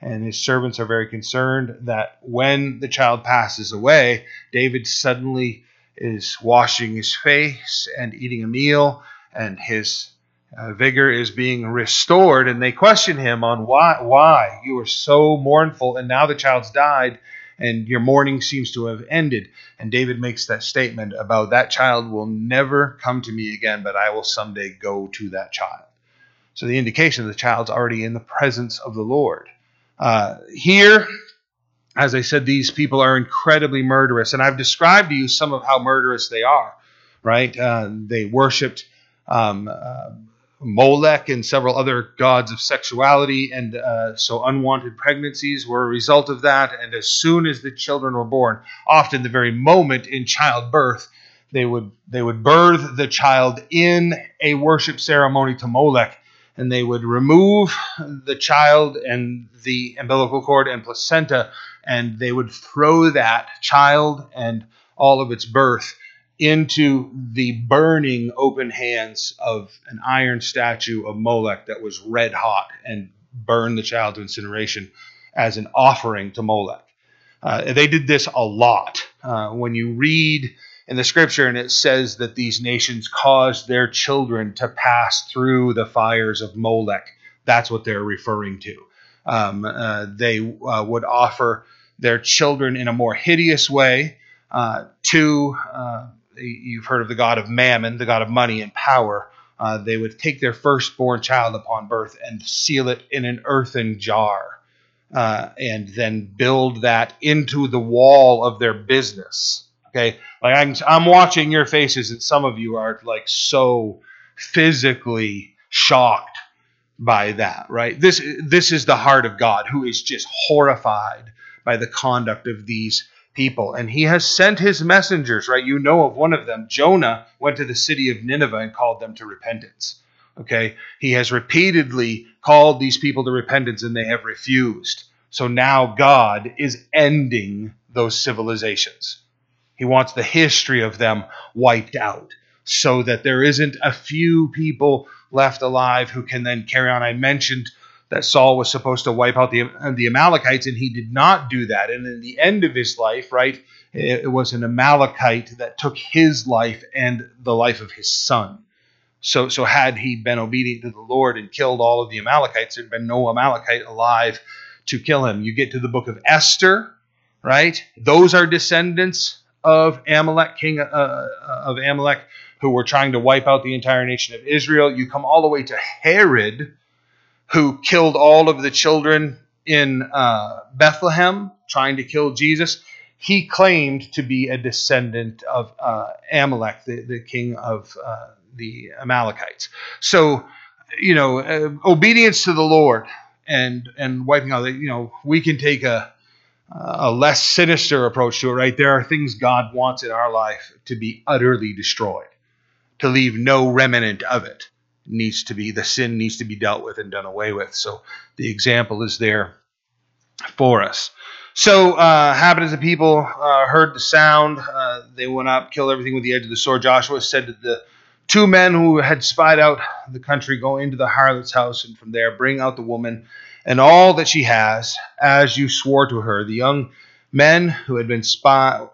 and his servants are very concerned that when the child passes away, David suddenly is washing his face and eating a meal, and his vigor is being restored, and they question him on why you are so mournful, and now the child's died and your mourning seems to have ended. And David makes that statement about that child will never come to me again, but I will someday go to that child. So the indication of the child's already in the presence of the Lord. Here, as I said, these people are incredibly murderous, and I've described to you some of how murderous they are, right? They worshipped Molech and several other gods of sexuality, and so unwanted pregnancies were a result of that. And as soon as the children were born, often the very moment in childbirth, they would birth the child in a worship ceremony to Molech, and they would remove the child and the umbilical cord and placenta, and they would throw that child and all of its birth into the burning open hands of an iron statue of Molech that was red hot, and burn the child to incineration as an offering to Molech. They did this a lot. When you read in the scripture, and it says that these nations caused their children to pass through the fires of Molech, that's what they're referring to. They would offer their children in a more hideous way to you've heard of the god of Mammon, the god of money and power. They would take their firstborn child upon birth and seal it in an earthen jar, and then build that into the wall of their business. Okay, like I'm watching your faces, and some of you are like so physically shocked by that, right? This is the heart of God, who is just horrified by the conduct of these people. And he has sent his messengers, right? You know of one of them. Jonah went to the city of Nineveh and called them to repentance. Okay? He has repeatedly called these people to repentance, and they have refused. So now God is ending those civilizations. He wants the history of them wiped out so that there isn't a few people left alive who can then carry on. I mentioned that Saul was supposed to wipe out the Amalekites, and he did not do that. And in the end of his life, right, it was an Amalekite that took his life and the life of his son. So had he been obedient to the Lord and killed all of the Amalekites, there had been no Amalekite alive to kill him. You get to the book of Esther, right? Those are descendants of Amalek, king of Amalek, who were trying to wipe out the entire nation of Israel. You come all the way to Herod, who killed all of the children in Bethlehem, trying to kill Jesus. He claimed to be a descendant of Amalek, the king of the Amalekites. So, obedience to the Lord and wiping out, we can take a less sinister approach to it, right? There are things God wants in our life to be utterly destroyed, to leave no remnant of it. The sin needs to be dealt with and done away with. So the example is there for us. So habitants of people heard the sound. They went up, killed everything with the edge of the sword. Joshua said to the two men who had spied out the country, go into the harlot's house, and from there bring out the woman and all that she has, as you swore to her. The young men who had been spies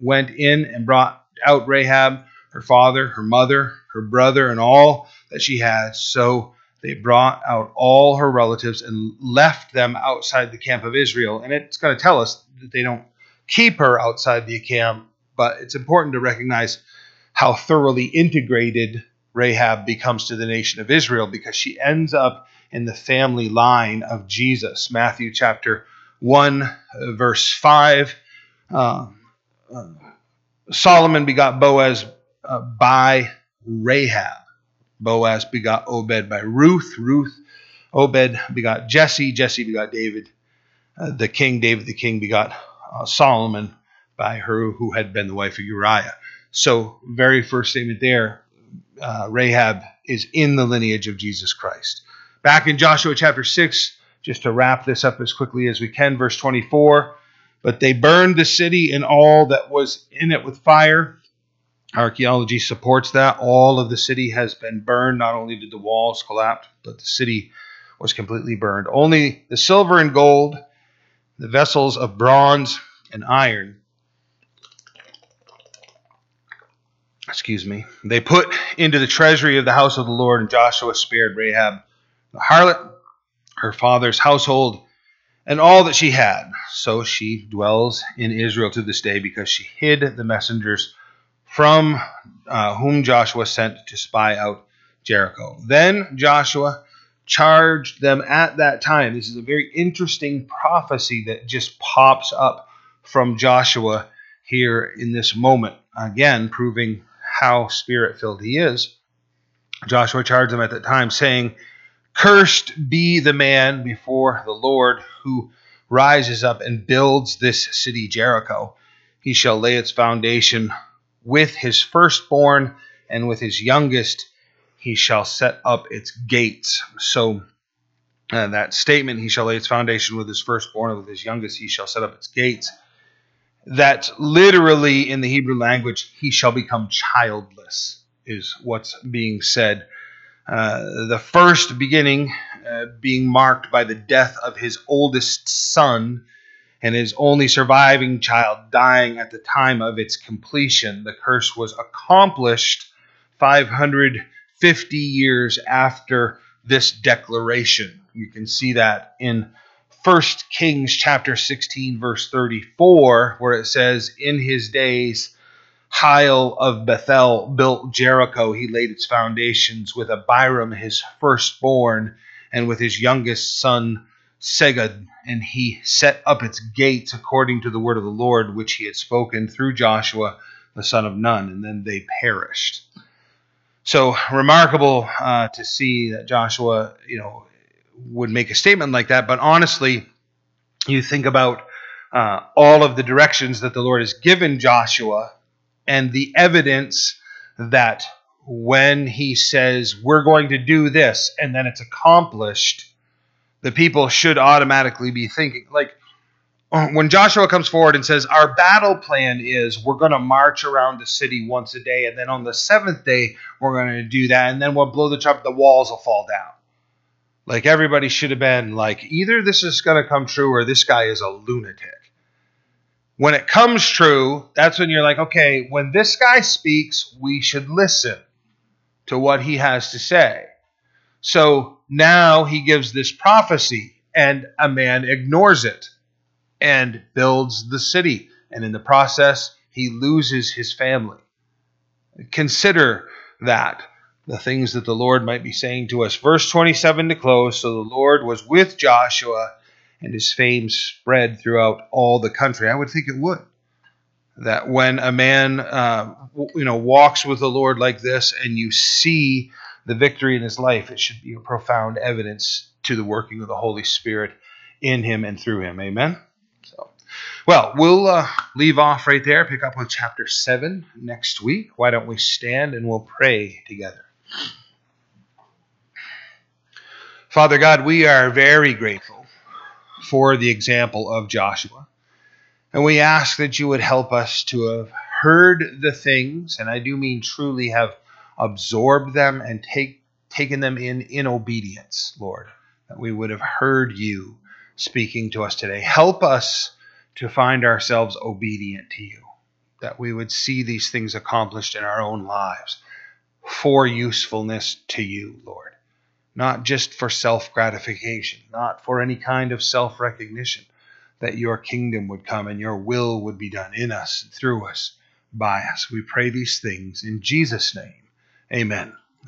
went in and brought out Rahab, her father, her mother, her brother, and all that she had. So they brought out all her relatives and left them outside the camp of Israel. And it's going to tell us that they don't keep her outside the camp, but it's important to recognize how thoroughly integrated Rahab becomes to the nation of Israel, because she ends up in the family line of Jesus. Matthew chapter 1, verse 5, Solomon begot Boaz by Rahab. Boaz begot Obed by Ruth. Obed begot Jesse. Jesse begot David, the king. David the king begot Solomon by her who had been the wife of Uriah. So very first statement there, Rahab is in the lineage of Jesus Christ. Back in Joshua chapter 6, just to wrap this up as quickly as we can, verse 24, but they burned the city and all that was in it with fire. Archaeology supports that. All of the city has been burned. Not only did the walls collapse, but the city was completely burned. Only the silver and gold, the vessels of bronze and iron, they put into the treasury of the house of the Lord, and Joshua spared Rahab the harlot, her father's household, and all that she had. So she dwells in Israel to this day, because she hid the messengers from whom Joshua sent to spy out Jericho. Then Joshua charged them at that time. This is a very interesting prophecy that just pops up from Joshua here in this moment, again proving how spirit-filled he is. Joshua charged them at that time, saying, "Cursed be the man before the Lord who rises up and builds this city Jericho. He shall lay its foundation with his firstborn, and with his youngest he shall set up its gates." So that statement, he shall lay its foundation with his firstborn, and with his youngest he shall set up its gates, that's literally in the Hebrew language, he shall become childless, is what's being said. The first beginning being marked by the death of his oldest son, and his only surviving child dying at the time of its completion. The curse was accomplished 550 years after this declaration. You can see that in 1 Kings chapter 16, verse 34, where it says, "In his days, Hiel of Bethel built Jericho. He laid its foundations with Abiram, his firstborn, and with his youngest son, Seged, and he set up its gates according to the word of the Lord, which he had spoken through Joshua, the son of Nun." And then they perished. So remarkable to see that Joshua, would make a statement like that. But honestly, you think about all of the directions that the Lord has given Joshua, and the evidence that when he says, "We're going to do this," and then it's accomplished, the people should automatically be thinking, like when Joshua comes forward and says, "Our battle plan is we're going to march around the city once a day, and then on the seventh day we're going to do that, and then we'll blow the trumpet, the walls will fall down." Like everybody should have been like, either this is going to come true or this guy is a lunatic. When it comes true, that's when you're like, okay, when this guy speaks, we should listen to what he has to say. So now he gives this prophecy, and a man ignores it and builds the city. And in the process, he loses his family. Consider that, the things that the Lord might be saying to us. Verse 27 to close, "So the Lord was with Joshua, and his fame spread throughout all the country." I would think it would. That when a man walks with the Lord like this, and you see the victory in his life, it should be a profound evidence to the working of the Holy Spirit in him and through him. Amen? So, well, we'll leave off right there, pick up with chapter 7 next week. Why don't we stand and we'll pray together. Father God, we are very grateful for the example of Joshua. And we ask that you would help us to have heard the things, and I do mean truly have absorb them and taken them in obedience, Lord, that we would have heard you speaking to us today. Help us to find ourselves obedient to you, that we would see these things accomplished in our own lives for usefulness to you, Lord, not just for self-gratification, not for any kind of self-recognition, that your kingdom would come and your will would be done in us, through us, by us. We pray these things in Jesus' name. Amen.